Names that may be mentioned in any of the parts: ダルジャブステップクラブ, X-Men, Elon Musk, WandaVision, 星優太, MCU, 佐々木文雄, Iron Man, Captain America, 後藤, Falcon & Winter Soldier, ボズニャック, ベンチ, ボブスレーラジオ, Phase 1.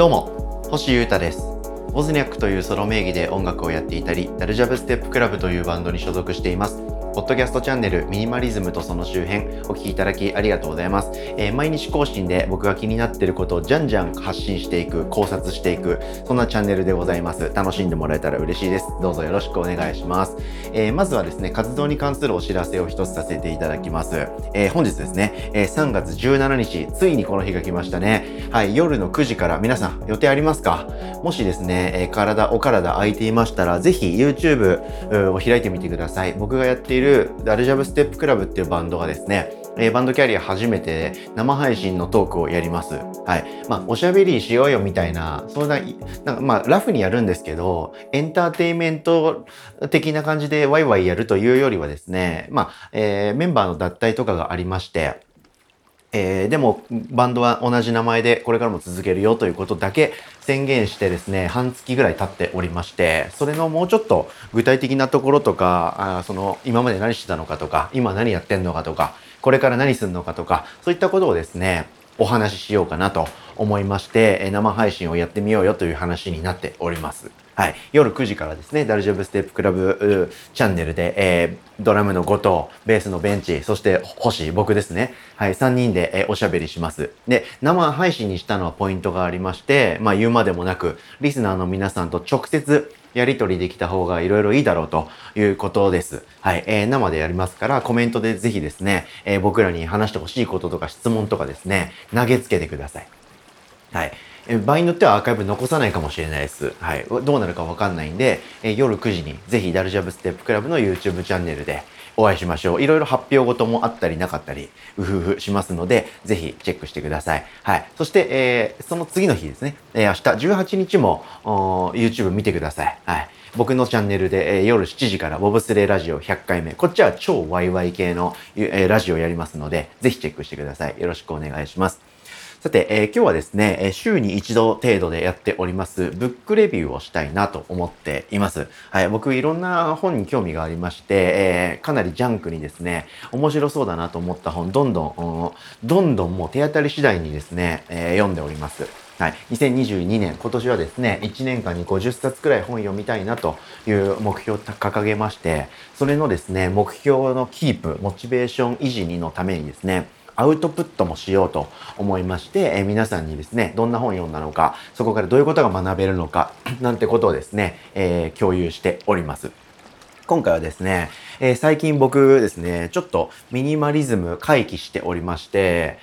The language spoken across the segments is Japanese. どうも、星優太です。ボズニャックというソロ名義で音楽をやっていたり、ダルジャブステップクラブというバンドに所属しています。ポッドキャストチャンネルミニマリズムとその周辺、お聞きいただきありがとうございます。毎日更新で僕が気になっていることをじゃんじゃん発信していく、考察していく、そんなチャンネルでございます。楽しんでもらえたら嬉しいです。どうぞよろしくお願いします。まずはですね、活動に関するお知らせを一つさせていただきます。本日ですね、3月17日、ついにこの日が来ましたね。はい、夜の9時から、皆さん予定ありますか？もしですね、お体空いていましたら、ぜひ YouTube を開いてみてください。僕がやっているダルジャブステップクラブっていうバンドがですね、バンドキャリア初めて生配信のトークをやります。はい。まあ、おしゃべりしようよみたいな、そんな、まあ、ラフにやるんですけど、エンターテインメント的な感じでワイワイやるというよりはですね、まあ、メンバーの脱退とかがありまして、でもバンドは同じ名前でこれからも続けるよということだけ宣言してですね、半月ぐらい経っておりまして、それのもうちょっと具体的なところとか、その今まで何してたのかとか、今何やってんのかとか、これから何すんのかとか、そういったことをですね、お話ししようかなと思いまして、生配信をやってみようよという話になっております。はい、夜9時からですね、ダルジャブステップクラブチャンネルで、ドラムの後藤、ベースのベンチ、そして星、僕ですね。はい、3人で、おしゃべりします。で、生配信にしたのはポイントがありまして、まあ言うまでもなく、リスナーの皆さんと直接やり取りできた方がいろいろいいだろうということです。はい、生でやりますから、コメントでぜひですね、僕らに話してほしいこととか質問とかですね、投げつけてください。はい。場合によってはアーカイブ残さないかもしれないです。はい。どうなるかわかんないんで、夜9時にぜひダルジャブステップクラブの YouTube チャンネルでお会いしましょう。いろいろ発表ごともあったりなかったり、うふふしますので、ぜひチェックしてください。はい。そして、その次の日ですね、明日18日も YouTube 見てください。はい。僕のチャンネルで、夜7時からボブスレーラジオ100回目。こっちは超ワイワイ系の、ラジオやりますので、ぜひチェックしてください。よろしくお願いします。さて、今日はですね、週に一度程度でやっております、ブックレビューをしたいなと思っています。はい、僕いろんな本に興味がありまして、かなりジャンクにですね、面白そうだなと思った本、どんどんもう手当たり次第にですね、読んでおります。はい、2022年、今年はですね、1年間に50冊くらい本読みたいなという目標を掲げまして、それのですね、目標のキープ、モチベーション維持のためにですね、アウトプットもしようと思いまして、皆さんにですね、どんな本読んだのか、そこからどういうことが学べるのか、なんてことをですね、共有しております。今回はですね、最近僕ですね、ちょっとミニマリズム回帰しておりまして、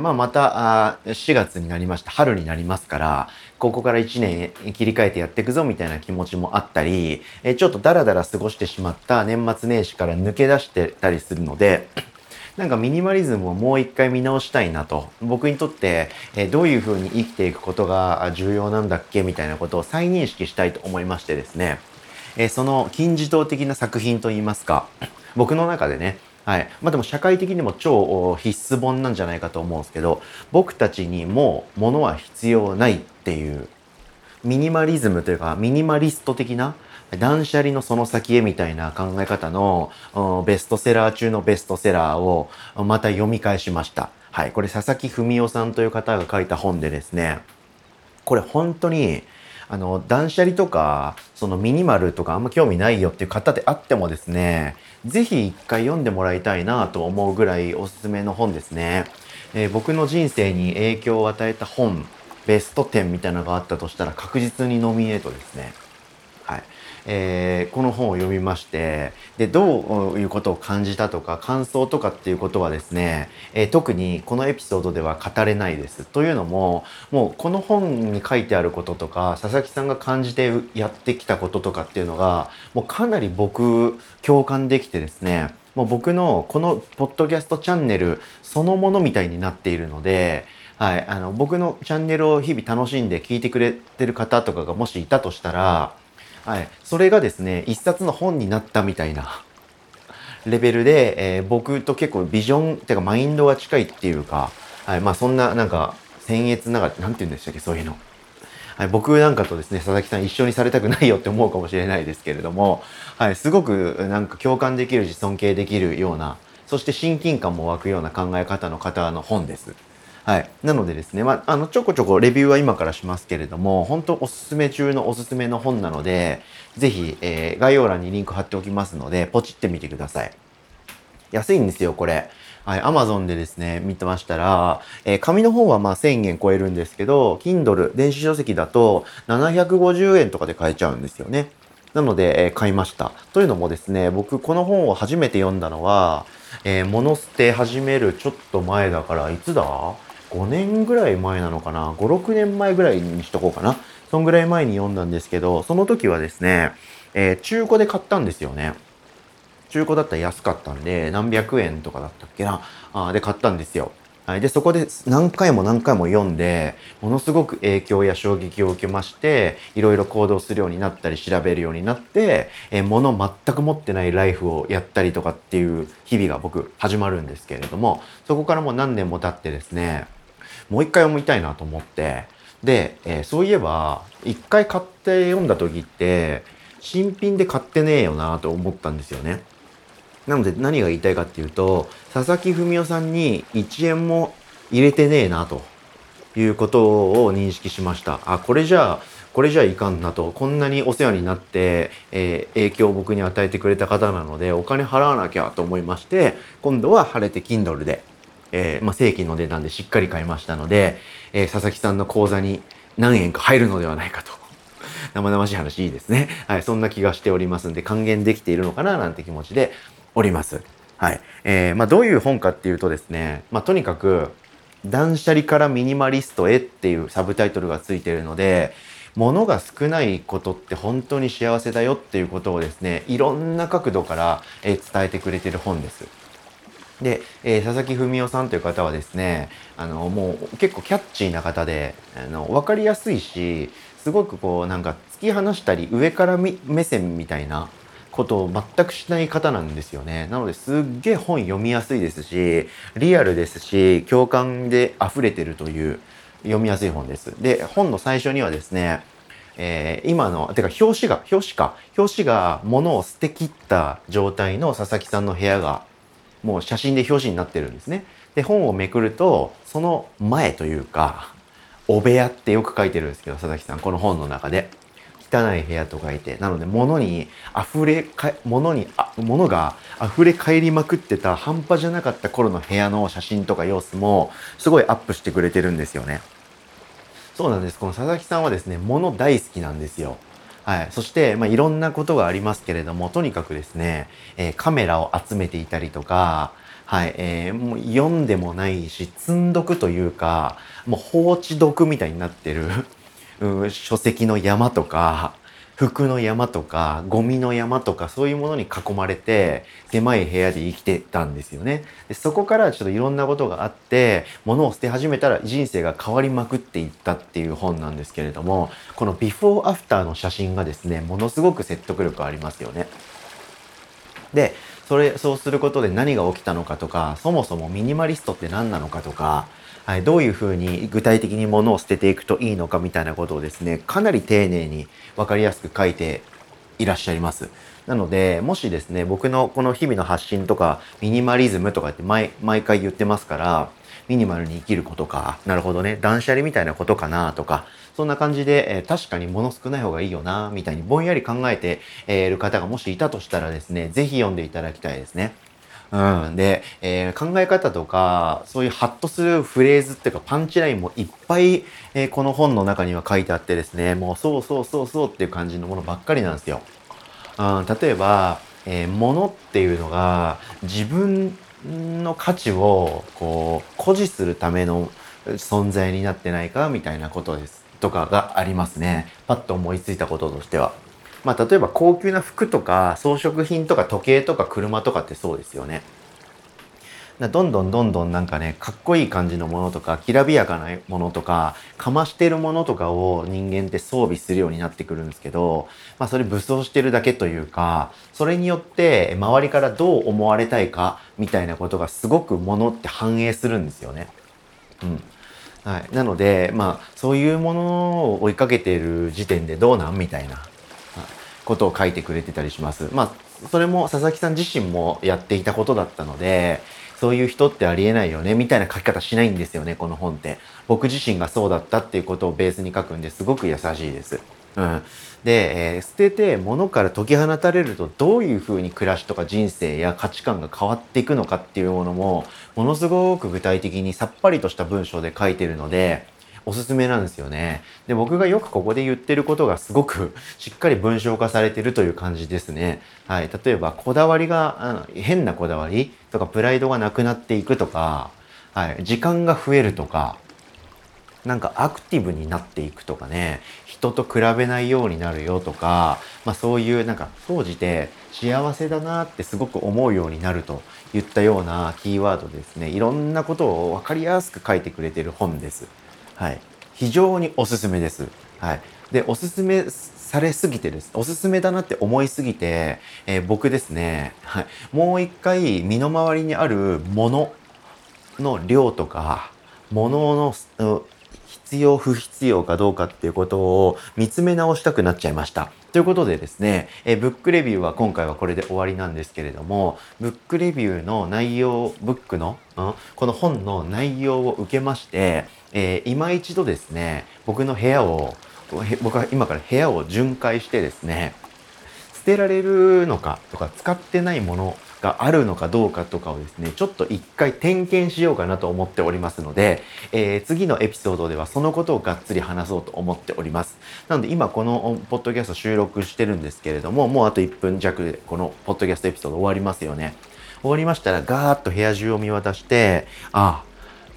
まあ、また4月になりました、春になりますから、ここから1年切り替えてやっていくぞみたいな気持ちもあったり、ちょっとダラダラ過ごしてしまった年末年始から抜け出してたりするので、なんかミニマリズムをもう一回見直したいなと。僕にとって、どういう風に生きていくことが重要なんだっけみたいなことを再認識したいと思いましてですね、その金字塔的な作品といいますか、僕の中でね、はい、まあでも社会的にも超必須本なんじゃないかと思うんですけど、僕たちにも物は必要ないっていうミニマリズムというか、ミニマリスト的な断捨離のその先へみたいな考え方のベストセラー中のベストセラーをまた読み返しました。はい。これ佐々木文雄さんという方が書いた本でですね、これ本当に断捨離とか、そのミニマルとかあんま興味ないよっていう方であってもですね、ぜひ一回読んでもらいたいなと思うぐらいおすすめの本ですね。僕の人生に影響を与えた本、ベスト10みたいなのがあったとしたら確実にノミネートですね。はい。この本を読みまして、でどういうことを感じたとか感想とかっていうことはですね、特にこのエピソードでは語れないです。というのも、もうこの本に書いてあることとか佐々木さんが感じてやってきたこととかっていうのがもうかなり僕共感できてですね、もう僕のこのポッドキャストチャンネルそのものみたいになっているので、はい、僕のチャンネルを日々楽しんで聞いてくれてる方とかがもしいたとしたら、はい、それがですね、一冊の本になったみたいなレベルで、僕と結構ビジョンっていうかマインドが近いっていうか、はい、まあそんななんか僭越ながら、なんて言うんでしたっけ、そういうの。はい、僕なんかとですね、佐々木さん一緒にされたくないよって思うかもしれないですけれども、はい、すごくなんか共感できるし尊敬できるような、そして親近感も湧くような考え方の方の本です。はい、なのでですね、まあ、ちょこちょこレビューは今からしますけれども、本当おすすめ中のおすすめの本なので、ぜひ、概要欄にリンク貼っておきますので、ポチってみてください。安いんですよ、これ。はい、Amazon でですね、見てましたら、紙の本はまあ1000円超えるんですけど、Kindle、電子書籍だと750円とかで買えちゃうんですよね。なので、買いました。というのもですね、僕この本を初めて読んだのは、物捨て始めるちょっと前だから、いつだ5年ぐらい前なのかな ?5、6年前ぐらいにしとこうかな。そんぐらい前に読んだんですけど、その時はですね、中古で買ったんですよね。中古だったら安かったんで、何百円とかだったっけな。で、買ったんですよ。はい。で、そこで何回も何回も読んで、ものすごく影響や衝撃を受けまして、いろいろ行動するようになったり、調べるようになって、物を全く持ってないライフをやったりとかっていう日々が僕、始まるんですけれども、そこからもう何年も経ってですね、もう一回読みたいなと思って。で、そういえば、一回買って読んだ時って、新品で買ってねえよなと思ったんですよね。なので何が言いたいかっていうと、佐々木文夫さんに1円も入れてねえなということを認識しました。あ、これじゃいかんなと。こんなにお世話になって、影響を僕に与えてくれた方なので、お金払わなきゃと思いまして、今度は晴れて Kindle で。まあ、正規の値段でしっかり買いましたので、佐々木さんの口座に何円か入るのではないかと。生々しい話いいですね。はい、そんな気がしておりますんで、還元できているのかななんて気持ちでおります。はい。まあ、どういう本かっていうとですね、まあ、とにかく、断捨離からミニマリストへっていうサブタイトルがついているので、物が少ないことって本当に幸せだよっていうことをですね、いろんな角度から伝えてくれている本です。で、佐々木文夫さんという方はですね、もう結構キャッチーな方で、わかりやすいし、すごくこうなんか突き放したり、上から目線みたいなことを全くしない方なんですよね。なのですっげえ本読みやすいですし、リアルですし、共感で溢れてるという読みやすい本です。で、本の最初にはですね、今の、てか表紙が物を捨て切った状態の佐々木さんの部屋がもう写真で表紙になってるんですね。で、本をめくると、その前というか、お部屋ってよく書いてるんですけど、佐々木さん、この本の中で。汚い部屋と書いて、なので物が溢れ返りまくってた半端じゃなかった頃の部屋の写真とか様子もすごいアップしてくれてるんですよね。そうなんです。この佐々木さんはですね、物大好きなんですよ。はい。そして、まあ、いろんなことがありますけれども、とにかくですね、カメラを集めていたりとか、はい、もう読んでもないし、積んどくというか、もう放置読みたいになってる。書籍の山とか、服の山とか、ゴミの山とか、そういうものに囲まれて、狭い部屋で生きてたんですよね。で、そこからちょっといろんなことがあって、物を捨て始めたら人生が変わりまくっていったっていう本なんですけれども、このビフォーアフターの写真がですね、ものすごく説得力ありますよね。で、そうすることで何が起きたのかとか、そもそもミニマリストって何なのかとか、はい、どういうふうに具体的に物を捨てていくといいのかみたいなことをですね、かなり丁寧に分かりやすく書いていらっしゃいます。なので、もしですね、僕のこの日々の発信とか、ミニマリズムとかって毎回言ってますから、ミニマルに生きることか、なるほどね、断捨離みたいなことかなとか、そんな感じで、確かに物少ない方がいいよな、みたいにぼんやり考えている方がもしいたとしたらですね、ぜひ読んでいただきたいですね。うん。で、考え方とか、そういうハッとするフレーズっていうかパンチラインもいっぱい、この本の中には書いてあってですね、もうそうっていう感じのものばっかりなんですよ。うん、例えば、物っていうのが自分の価値をこう誇示するための存在になってないかみたいなことです。とかがありますね。パッと思いついたこととしては。まあ、例えば高級な服とか装飾品とか時計とか車とかってそうですよね。どんどんなんかね、かっこいい感じのものとか、きらびやかなものとか、かましてるものとかを人間って装備するようになってくるんですけど、まあそれ武装してるだけというか、それによって周りからどう思われたいかみたいなことがすごくものって反映するんですよね。うん。はい。なので、まあそういうものを追いかけている時点でどうなんみたいなことを書いてくれてたりします。まあそれも佐々木さん自身もやっていたことだったので、そういう人ってありえないよねみたいな書き方しないんですよね、この本って。僕自身がそうだったっていうことをベースに書くんで、すごく優しいです。で、捨てて物から解き放たれるとどういうふうに暮らしとか人生や価値観が変わっていくのかっていうものもものすごく具体的にさっぱりとした文章で書いてるので、おすすめなんですよね。で、僕がよくここで言ってることがすごくしっかり文章化されてるという感じですね。はい、例えばこだわりが変なこだわりとかプライドがなくなっていくとか、はい、時間が増えるとか、なんかアクティブになっていくとかね、人と比べないようになるよとか、まあ、そういうなんか総じて幸せだなってすごく思うようになるといったようなキーワードですね。いろんなことを分かりやすく書いてくれてる本です。はい、非常におすすめです。はい、で、おすすめされすぎてです。おすすめだなって思いすぎて、僕ですね、はい、もう一回身の回りにあるものの量とか、ものの必要不必要かどうかっていうことを見つめ直したくなっちゃいました。ということでですね、ブックレビューは今回はこれで終わりなんですけれども、ブックレビューの内容、ブックの、この本の内容を受けまして、今一度ですね、僕は今から部屋を巡回してですね、捨てられるのかとか使ってないものがあるのかどうかとかをですね、ちょっと一回点検しようかなと思っておりますので、次のエピソードではそのことをがっつり話そうと思っております。なので今このポッドキャスト収録してるんですけれども、もうあと1分弱でこのポッドキャストエピソード終わりますよね。終わりましたらガーッと部屋中を見渡して、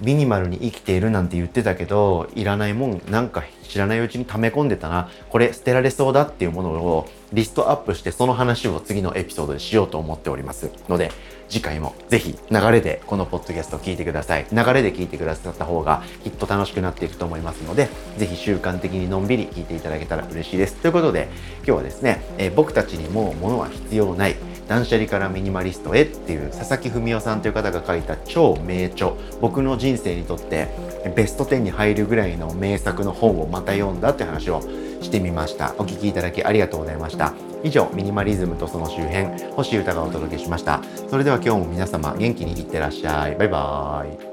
ミニマルに生きているなんて言ってたけど、いらないもんなんか知らないうちに溜め込んでたな、これ捨てられそうだっていうものをリストアップして、その話を次のエピソードでしようと思っておりますので、次回もぜひ流れでこのポッドキャストを聞いてください。流れで聞いてくださった方がきっと楽しくなっていくと思いますので、ぜひ習慣的にのんびり聞いていただけたら嬉しいです。ということで今日はですね、僕たちにもう物は必要ない、断捨離からミニマリストへっていう佐々木文夫さんという方が書いた超名著、僕の人生にとってベスト10に入るぐらいの名作の本をまた読んだって話をしてみました。お聞きいただきありがとうございました。以上、ミニマリズムとその周辺、星歌がお届けしました。それでは今日も皆様元気にいってらっしゃい。バイバーイ。